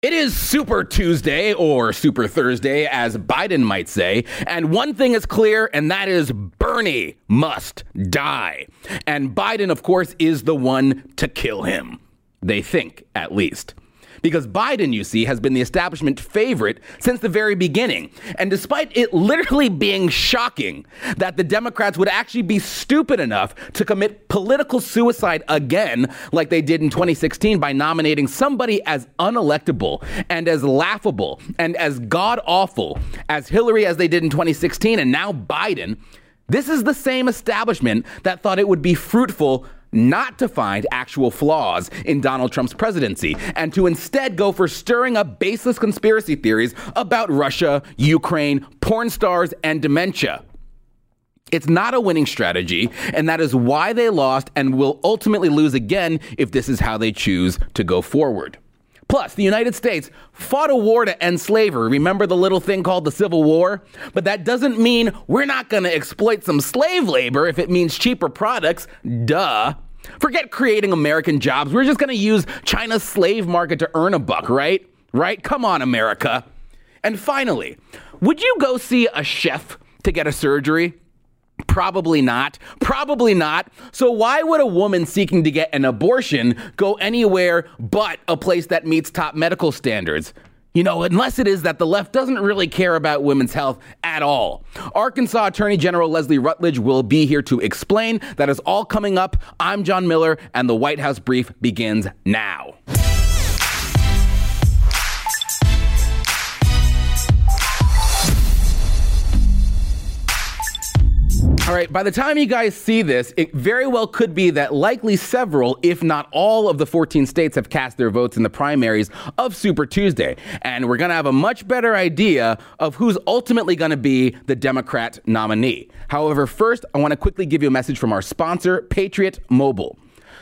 It is Super Tuesday, or Super Thursday, as Biden might say, and one thing is clear, and that is Bernie must die. And Biden, of course, is the one to kill him. They think, at least. Because Biden, you see, has been the establishment favorite since the very beginning. And despite it literally being shocking that the Democrats would actually be stupid enough to commit political suicide again, like they did in 2016 by nominating somebody as unelectable and as laughable and as god-awful as Hillary as they did in 2016 and now Biden, this is the same establishment that thought it would be fruitful not to find actual flaws in Donald Trump's presidency and to instead go for stirring up baseless conspiracy theories about Russia, Ukraine, porn stars, and dementia. It's not a winning strategy, and that is why they lost and will ultimately lose again if this is how they choose to go forward. Plus, the United States fought a war to end slavery. Remember the little thing called the Civil War? But that doesn't mean we're not going to exploit some slave labor if it means cheaper products. Duh. Forget creating American jobs. We're just going to use China's slave market to earn a buck, right? Right? Come on, America. And finally, would you go see a chef to get a surgery? Probably not. Probably not. So why would a woman seeking to get an abortion go anywhere but a place that meets top medical standards? You know, unless it is that the left doesn't really care about women's health at all. Arkansas Attorney General Leslie Rutledge will be here to explain. That is all coming up. I'm Jon Miller, and the White House Brief begins now. All right, by the time you guys see this, it very well could be that likely several, if not all, of the 14 states have cast their votes in the primaries of Super Tuesday. And we're going to have a much better idea of who's ultimately going to be the Democrat nominee. However, first, I want to quickly give you a message from our sponsor, Patriot Mobile.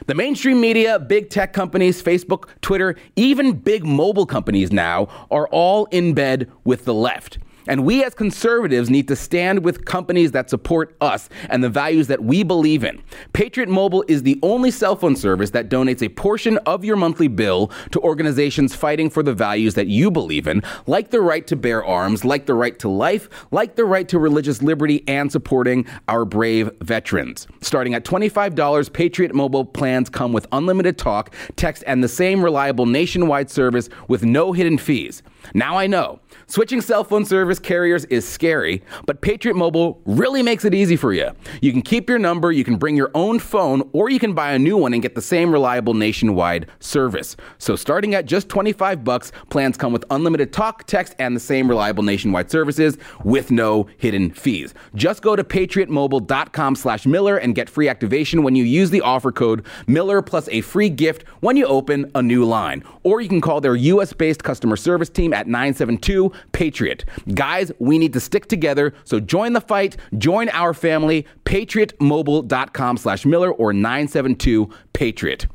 The mainstream media, big tech companies, Facebook, Twitter, even big mobile companies now are all in bed with the left. And we as conservatives need to stand with companies that support us and the values that we believe in. Patriot Mobile is the only cell phone service that donates a portion of your monthly bill to organizations fighting for the values that you believe in, like the right to bear arms, like the right to life, like the right to religious liberty, and supporting our brave veterans. Starting at $25, Patriot Mobile plans come with unlimited talk, text, and the same reliable nationwide service with no hidden fees. Now I know, switching cell phone service carriers is scary, but Patriot Mobile really makes it easy for you. You can keep your number, you can bring your own phone, or you can buy a new one and get the same reliable nationwide service. So starting at just $25, plans come with unlimited talk, text, and the same reliable nationwide services with no hidden fees. Just go to patriotmobile.com/Miller and get free activation when you use the offer code Miller plus a free gift when you open a new line. Or you can call their US-based customer service team at 972-PATRIOT. Guys, we need to stick together, so join the fight, join our family, patriotmobile.com/Miller or 972-PATRIOT.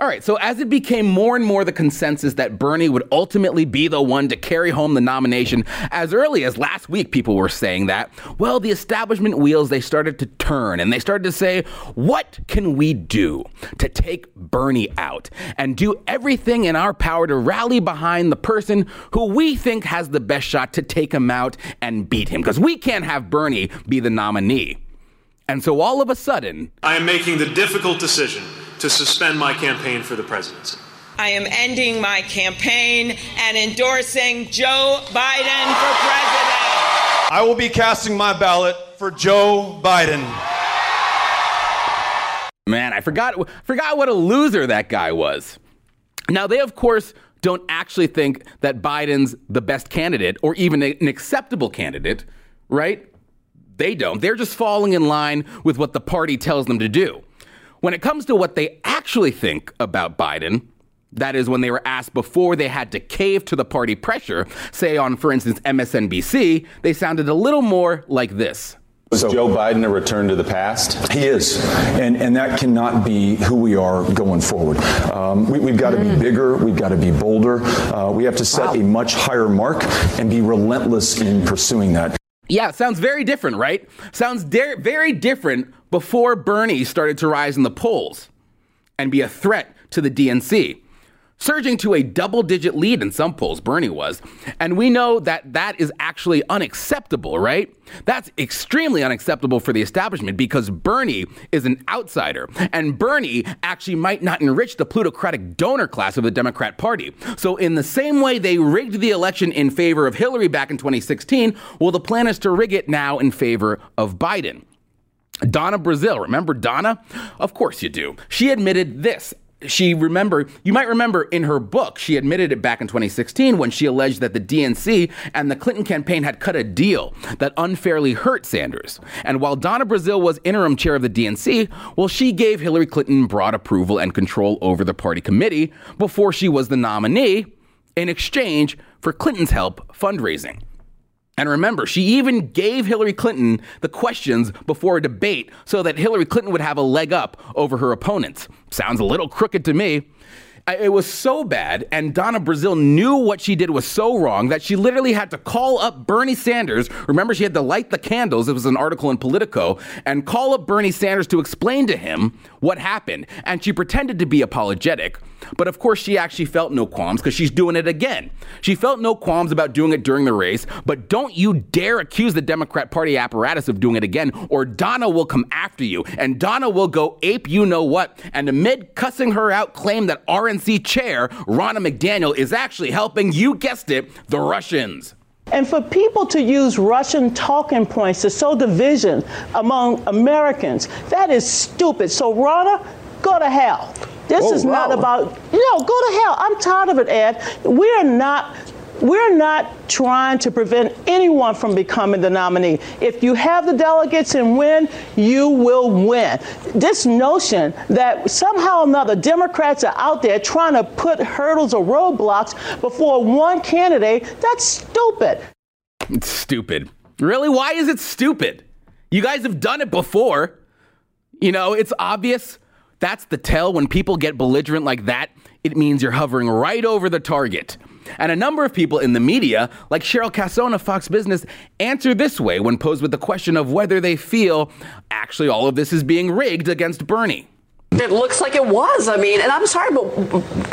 All right, so as it became more and more the consensus that Bernie would ultimately be the one to carry home the nomination, as early as last week people were saying that, well, the establishment wheels, they started to turn and they started to say, what can we do to take Bernie out and do everything in our power to rally behind the person who we think has the best shot to take him out and beat him? Because we can't have Bernie be the nominee. And so all of a sudden, I am making the difficult decision to suspend my campaign for the presidency. I am ending my campaign and endorsing Joe Biden for president. I will be casting my ballot for Joe Biden. Man, I forgot what a loser that guy was. Now, they, of course, don't actually think that Biden's the best candidate or even an acceptable candidate, right? They don't. They're just falling in line with what the party tells them to do. When it comes to what they actually think about Biden, that is when they were asked before they had to cave to the party pressure, say on, for instance, MSNBC, they sounded a little more like this. Was Joe Biden a return to the past? He is. And that cannot be who we are going forward. We've got to be bigger. We've got to be bolder. We have to set a much higher mark and be relentless in pursuing that. Yeah, sounds very different, right? Sounds very different before Bernie started to rise in the polls and be a threat to the DNC. surging to a double-digit lead in some polls, Bernie was. And we know that that is actually unacceptable, right? That's extremely unacceptable for the establishment because Bernie is an outsider. And Bernie actually might not enrich the plutocratic donor class of the Democrat Party. So in the same way they rigged the election in favor of Hillary back in 2016, well, the plan is to rig it now in favor of Biden. Donna Brazile, remember Donna? Of course you do. She admitted this. You might remember in her book, she admitted it back in 2016 when she alleged that the DNC and the Clinton campaign had cut a deal that unfairly hurt Sanders. And while Donna Brazile was interim chair of the DNC, well, she gave Hillary Clinton broad approval and control over the party committee before she was the nominee in exchange for Clinton's help fundraising. And remember, she even gave Hillary Clinton the questions before a debate so that Hillary Clinton would have a leg up over her opponents. Sounds a little crooked to me. It was so bad, and Donna Brazile knew what she did was so wrong that she literally had to call up Bernie Sanders. Remember, she had to light the candles. It was an article in Politico, and call up Bernie Sanders to explain to him what happened. And she pretended to be apologetic. But of course, she actually felt no qualms because she's doing it again. She felt no qualms about doing it during the race. But don't you dare accuse the Democrat Party apparatus of doing it again, or Donna will come after you. And Donna will go ape you know what. And amid cussing her out, claim that RNC chair Ronna McDaniel is actually helping, you guessed it, the Russians. And for people to use Russian talking points to sow division among Americans, that is stupid. So Ronna, go to hell. Go to hell. I'm tired of it, Ed. We're not trying to prevent anyone from becoming the nominee. If you have the delegates and win, you will win. This notion that somehow or another Democrats are out there trying to put hurdles or roadblocks before one candidate, that's stupid. It's stupid. Really? Why is it stupid? You guys have done it before. You know, it's obvious. That's the tell. When people get belligerent like that, it means you're hovering right over the target. And a number of people in the media, like Cheryl Cassone of Fox Business, answer this way when posed with the question of whether they feel actually all of this is being rigged against Bernie. It looks like it was. I mean, and I'm sorry, but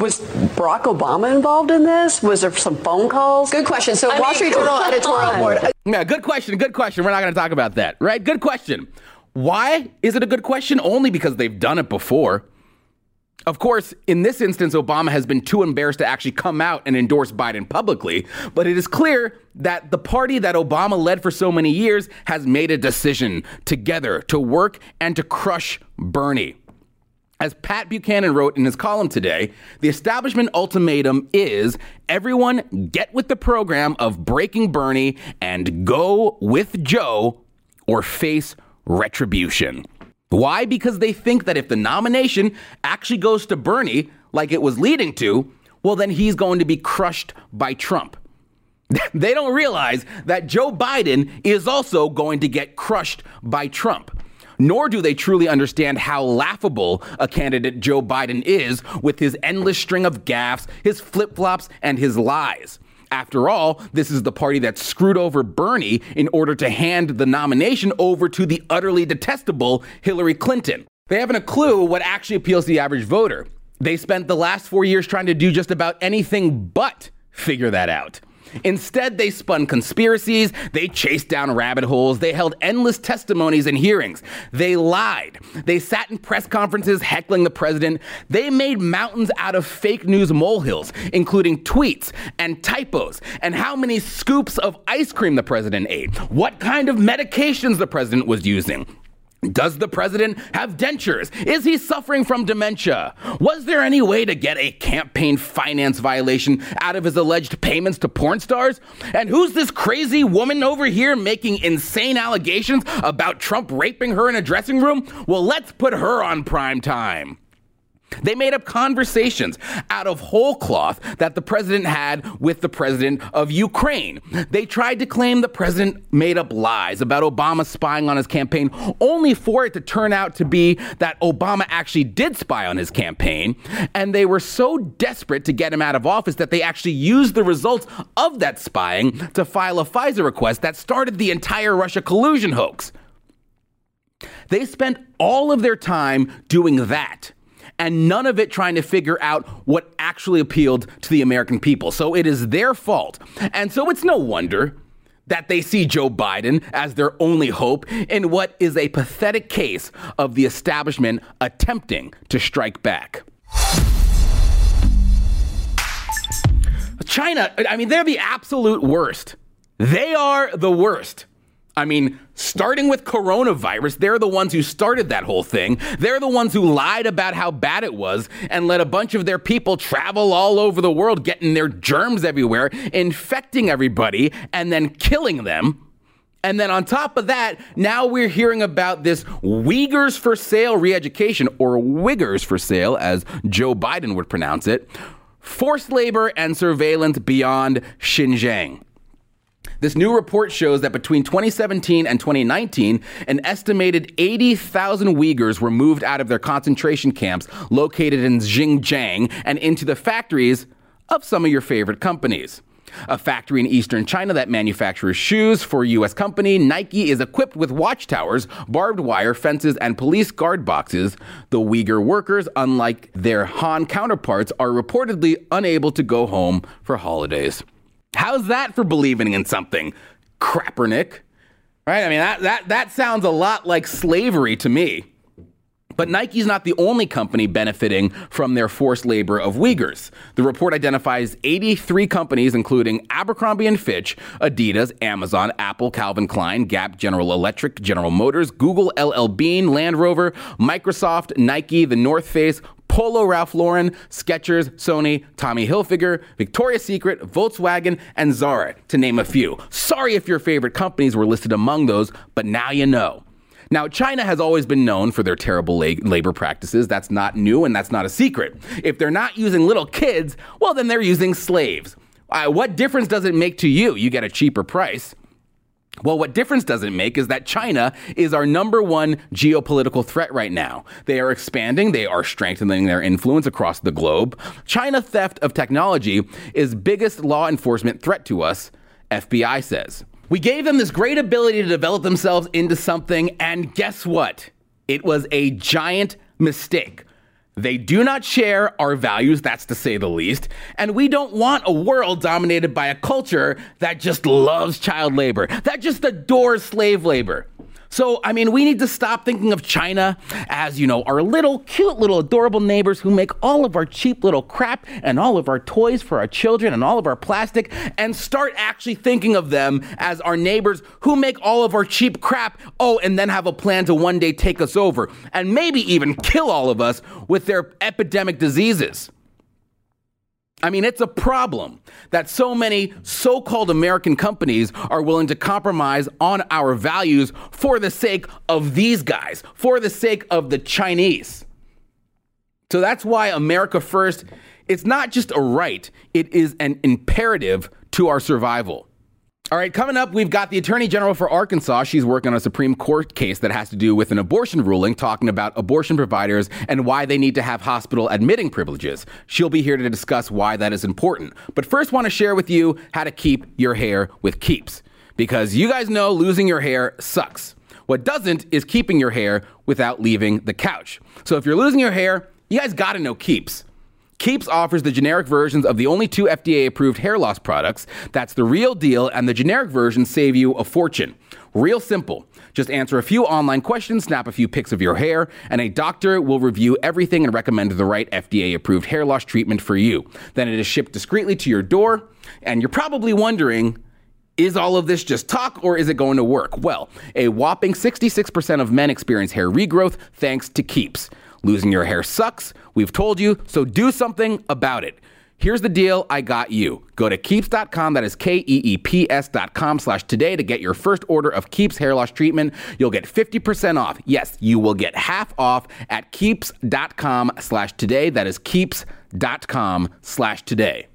was Barack Obama involved in this? Was there some phone calls? Good question. So Wall Street Journal editorial board. Yeah, good question. Good question. We're not going to talk about that, right? Good question. Why is it a good question? Only because they've done it before. Of course, in this instance, Obama has been too embarrassed to actually come out and endorse Biden publicly. But it is clear that the party that Obama led for so many years has made a decision together to work and to crush Bernie. As Pat Buchanan wrote in his column today, the establishment ultimatum is everyone get with the program of breaking Bernie and go with Joe or face retribution. Why? Because they think that if the nomination actually goes to Bernie, like it was leading to, well, then he's going to be crushed by Trump. They don't realize that Joe Biden is also going to get crushed by Trump. Nor do they truly understand how laughable a candidate Joe Biden is with his endless string of gaffes, his flip-flops, and his lies. After all, this is the party that screwed over Bernie in order to hand the nomination over to the utterly detestable Hillary Clinton. They haven't a clue what actually appeals to the average voter. They spent the last 4 years trying to do just about anything but figure that out. Instead, they spun conspiracies, they chased down rabbit holes, they held endless testimonies and hearings, they lied, they sat in press conferences heckling the president, they made mountains out of fake news molehills, including tweets and typos, and how many scoops of ice cream the president ate, what kind of medications the president was using. Does the president have dentures? Is he suffering from dementia? Was there any way to get a campaign finance violation out of his alleged payments to porn stars? And who's this crazy woman over here making insane allegations about Trump raping her in a dressing room? Well, let's put her on prime time. They made up conversations out of whole cloth that the president had with the president of Ukraine. They tried to claim the president made up lies about Obama spying on his campaign, only for it to turn out to be that Obama actually did spy on his campaign. And they were so desperate to get him out of office that they actually used the results of that spying to file a FISA request that started the entire Russia collusion hoax. They spent all of their time doing that. and none of it trying to figure out what actually appealed to the American people. So it is their fault. And so it's no wonder that they see Joe Biden as their only hope in what is a pathetic case of the establishment attempting to strike back. China, I mean, they're the absolute worst. They are the worst. I mean, starting with coronavirus, they're the ones who started that whole thing. They're the ones who lied about how bad it was and let a bunch of their people travel all over the world, getting their germs everywhere, infecting everybody, and then killing them. And then on top of that, now we're hearing about this Uyghurs for sale re-education, or Wiggers for sale, as Joe Biden would pronounce it, forced labor and surveillance beyond Xinjiang. This new report shows that between 2017 and 2019, an estimated 80,000 Uyghurs were moved out of their concentration camps located in Xinjiang and into the factories of some of your favorite companies. A factory in eastern China that manufactures shoes for a U.S. company, Nike, is equipped with watchtowers, barbed wire fences, and police guard boxes. The Uyghur workers, unlike their Han counterparts, are reportedly unable to go home for holidays. How's that for believing in something, Krapernick? Right? I mean, that sounds a lot like slavery to me. But Nike's not the only company benefiting from their forced labor of Uyghurs. The report identifies 83 companies, including Abercrombie and Fitch, Adidas, Amazon, Apple, Calvin Klein, Gap, General Electric, General Motors, Google, L.L. Bean, Land Rover, Microsoft, Nike, The North Face, Polo Ralph Lauren, Skechers, Sony, Tommy Hilfiger, Victoria's Secret, Volkswagen, and Zara, to name a few. Sorry if your favorite companies were listed among those, but now you know. Now, China has always been known for their terrible labor practices. That's not new, and that's not a secret. If they're not using little kids, well, then they're using slaves. What difference does it make to you? You get a cheaper price. Well, what difference does it make is that China is our number one geopolitical threat right now. They are expanding. They are strengthening their influence across the globe. China theft of technology is biggest law enforcement threat to us, FBI says. We gave them this great ability to develop themselves into something, and guess what? It was a giant mistake. They do not share our values, that's to say the least, and we don't want a world dominated by a culture that just loves child labor, that just adores slave labor. So, I mean, we need to stop thinking of China as, you know, our little, cute, little, adorable neighbors who make all of our cheap little crap and all of our toys for our children and all of our plastic, and start actually thinking of them as our neighbors who make all of our cheap crap, oh, and then have a plan to one day take us over and maybe even kill all of us with their epidemic diseases. I mean, it's a problem that so many so-called American companies are willing to compromise on our values for the sake of these guys, for the sake of the Chinese. So that's why America First, it's not just a right, it is an imperative to our survival. All right, coming up, we've got the Attorney General for Arkansas. She's working on a Supreme Court case that has to do with an abortion ruling, talking about abortion providers and why they need to have hospital admitting privileges. She'll be here to discuss why that is important. But first, want to share with you how to keep your hair with Keeps, because you guys know losing your hair sucks. What doesn't is keeping your hair without leaving the couch. So if you're losing your hair, you guys got to know Keeps. Keeps offers the generic versions of the only two FDA-approved hair loss products. That's the real deal, and the generic versions save you a fortune. Real simple. Just answer a few online questions, snap a few pics of your hair, and a doctor will review everything and recommend the right FDA-approved hair loss treatment for you. Then it is shipped discreetly to your door, and you're probably wondering, is all of this just talk, or is it going to work? Well, a whopping 66% of men experience hair regrowth thanks to Keeps. Losing your hair sucks. We've told you, so do something about it. Here's the deal. I got you. Go to Keeps.com. That is Keeps.com/today to get your first order of Keeps hair loss treatment. You'll get 50% off. Yes, you will get half off at Keeps.com/today. That is Keeps.com/today.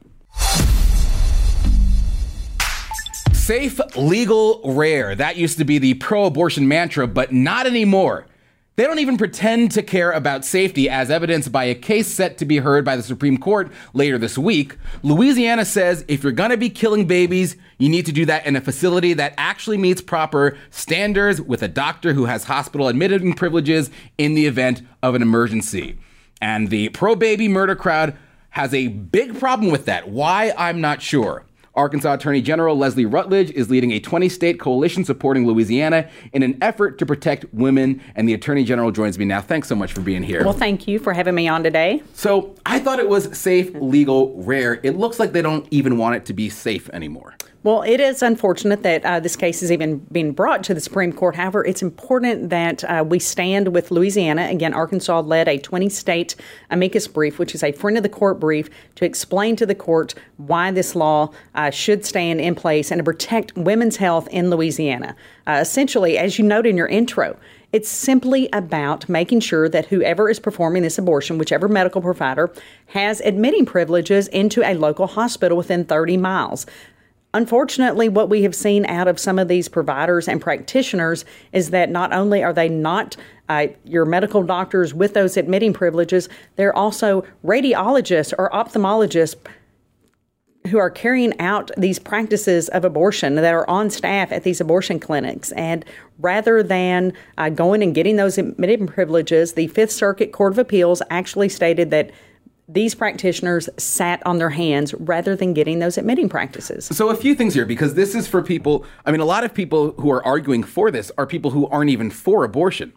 Safe, legal, rare. That used to be the pro-abortion mantra, but not anymore. They don't even pretend to care about safety, as evidenced by a case set to be heard by the Supreme Court later this week. Louisiana says if you're going to be killing babies, you need to do that in a facility that actually meets proper standards with a doctor who has hospital admitting privileges in the event of an emergency. And the pro-baby murder crowd has a big problem with that. Why? I'm not sure. Arkansas Attorney General Leslie Rutledge is leading a 20-state coalition supporting Louisiana in an effort to protect women. And the Attorney General joins me now. Thanks so much for being here. Well, thank you for having me on today. So I thought it was safe, legal, rare. It looks like they don't even want it to be safe anymore. Well, it is unfortunate that this case is even being brought to the Supreme Court. However, it's important that we stand with Louisiana. Again, Arkansas led a 20-state amicus brief, which is a friend of the court brief, to explain to the court why this law should stand in place and to protect women's health in Louisiana. Essentially, as you note in your intro, it's simply about making sure that whoever is performing this abortion, whichever medical provider, has admitting privileges into a local hospital within 30 miles. Unfortunately, what we have seen out of some of these providers and practitioners is that not only are they not your medical doctors with those admitting privileges, they're also radiologists or ophthalmologists who are carrying out these practices of abortion that are on staff at these abortion clinics. And rather than going and getting those admitting privileges, the Fifth Circuit Court of Appeals actually stated that these practitioners sat on their hands rather than getting those admitting practices. So a few things here, because this is for people. I mean, a lot of people who are arguing for this are people who aren't even for abortion.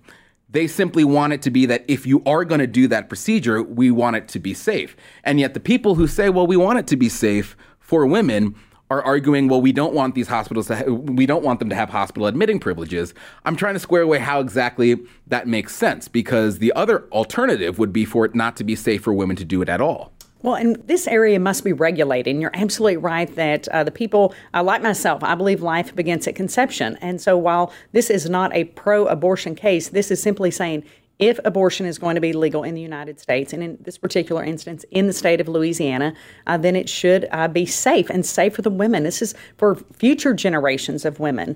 They simply want it to be that if you are going to do that procedure, we want it to be safe. And yet the people who say, well, we want it to be safe for women are arguing, well, we don't want these hospitals to we don't want them to have hospital admitting privileges. I'm trying to square away how exactly that makes sense, because the other alternative would be for it not to be safe for women to do it at all. Well, and this area must be regulated. And you're absolutely right that the people, like myself, I believe life begins at conception. And so while this is not a pro-abortion case, this is simply saying if abortion is going to be legal in the United States, and in this particular instance in the state of Louisiana, then it should be safe, and safe for the women. This is for future generations of women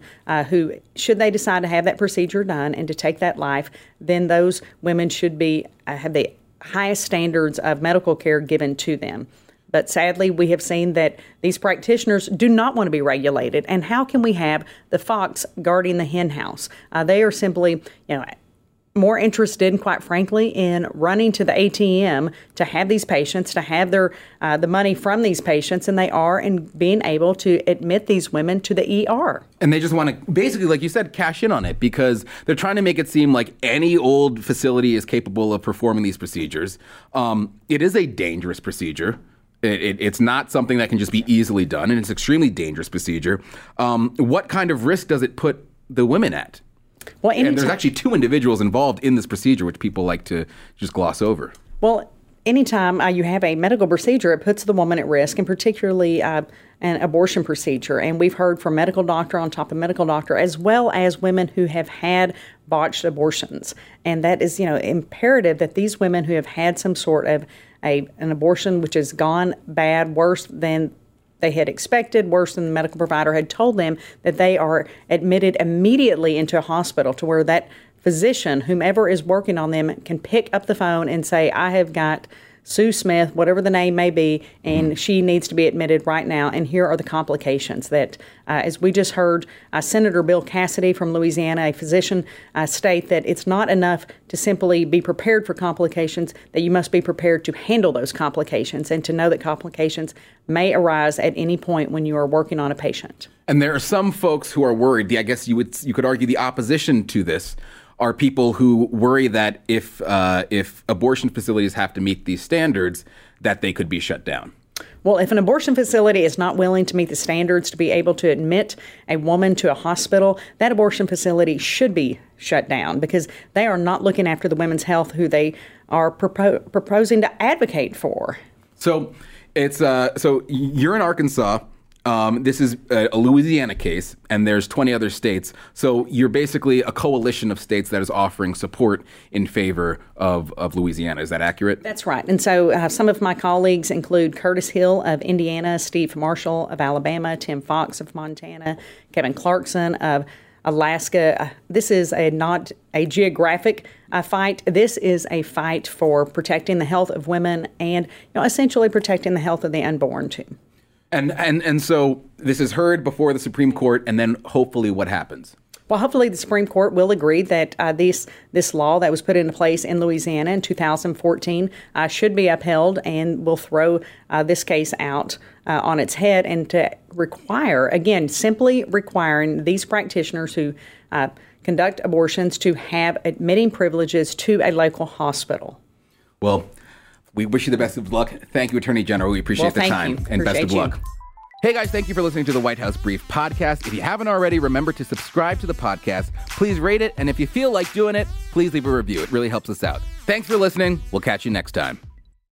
who, should they decide to have that procedure done and to take that life, then those women should be have the highest standards of medical care given to them. But sadly, we have seen that these practitioners do not want to be regulated. And how can we have the fox guarding the hen house? They are simply, more interested, quite frankly, in running to the ATM to have these patients, to have their the money from these patients than they are in being able to admit these women to the ER. And they just want to basically, like you said, cash in on it, because they're trying to make it seem like any old facility is capable of performing these procedures. It is a dangerous procedure. It's not something that can just be easily done, and it's an extremely dangerous procedure. What kind of risk does it put the women at? Well, and there's actually two individuals involved in this procedure, which people like to just gloss over. Well, anytime you have a medical procedure, it puts the woman at risk, and particularly an abortion procedure. And we've heard from medical doctor on top of medical doctor, as well as women who have had botched abortions. And that is, imperative that these women who have had some sort of an abortion which has gone bad, worse than they had expected, worse than the medical provider had told them, that they are admitted immediately into a hospital to where that physician, whomever is working on them, can pick up the phone and say, I have got Sue Smith, whatever the name may be, and she needs to be admitted right now. And here are the complications that, as we just heard, Senator Bill Cassidy from Louisiana, a physician, state that it's not enough to simply be prepared for complications, that you must be prepared to handle those complications and to know that complications may arise at any point when you are working on a patient. And there are some folks who are worried. I guess you could argue the opposition to this are people who worry that if abortion facilities have to meet these standards, that they could be shut down. Well, if an abortion facility is not willing to meet the standards to be able to admit a woman to a hospital, that abortion facility should be shut down, because they are not looking after the women's health who they are proposing to advocate for. So it's so you're in Arkansas. This is a Louisiana case, and there's 20 other states. So you're basically a coalition of states that is offering support in favor of Louisiana. Is that accurate? That's right. And so some of my colleagues include Curtis Hill of Indiana, Steve Marshall of Alabama, Tim Fox of Montana, Kevin Clarkson of Alaska. This is not a geographic fight. This is a fight for protecting the health of women and essentially protecting the health of the unborn, too. And so this is heard before the Supreme Court, and then hopefully what happens? Well, hopefully the Supreme Court will agree that this law that was put into place in Louisiana in 2014 should be upheld and will throw this case out on its head, and to require, again, simply requiring these practitioners who conduct abortions to have admitting privileges to a local hospital. Well, we wish you the best of luck. Thank you, Attorney General. We appreciate the time and best of luck. Hey guys, thank you for listening to the White House Brief podcast. If you haven't already, remember to subscribe to the podcast. Please rate it. And if you feel like doing it, please leave a review. It really helps us out. Thanks for listening. We'll catch you next time.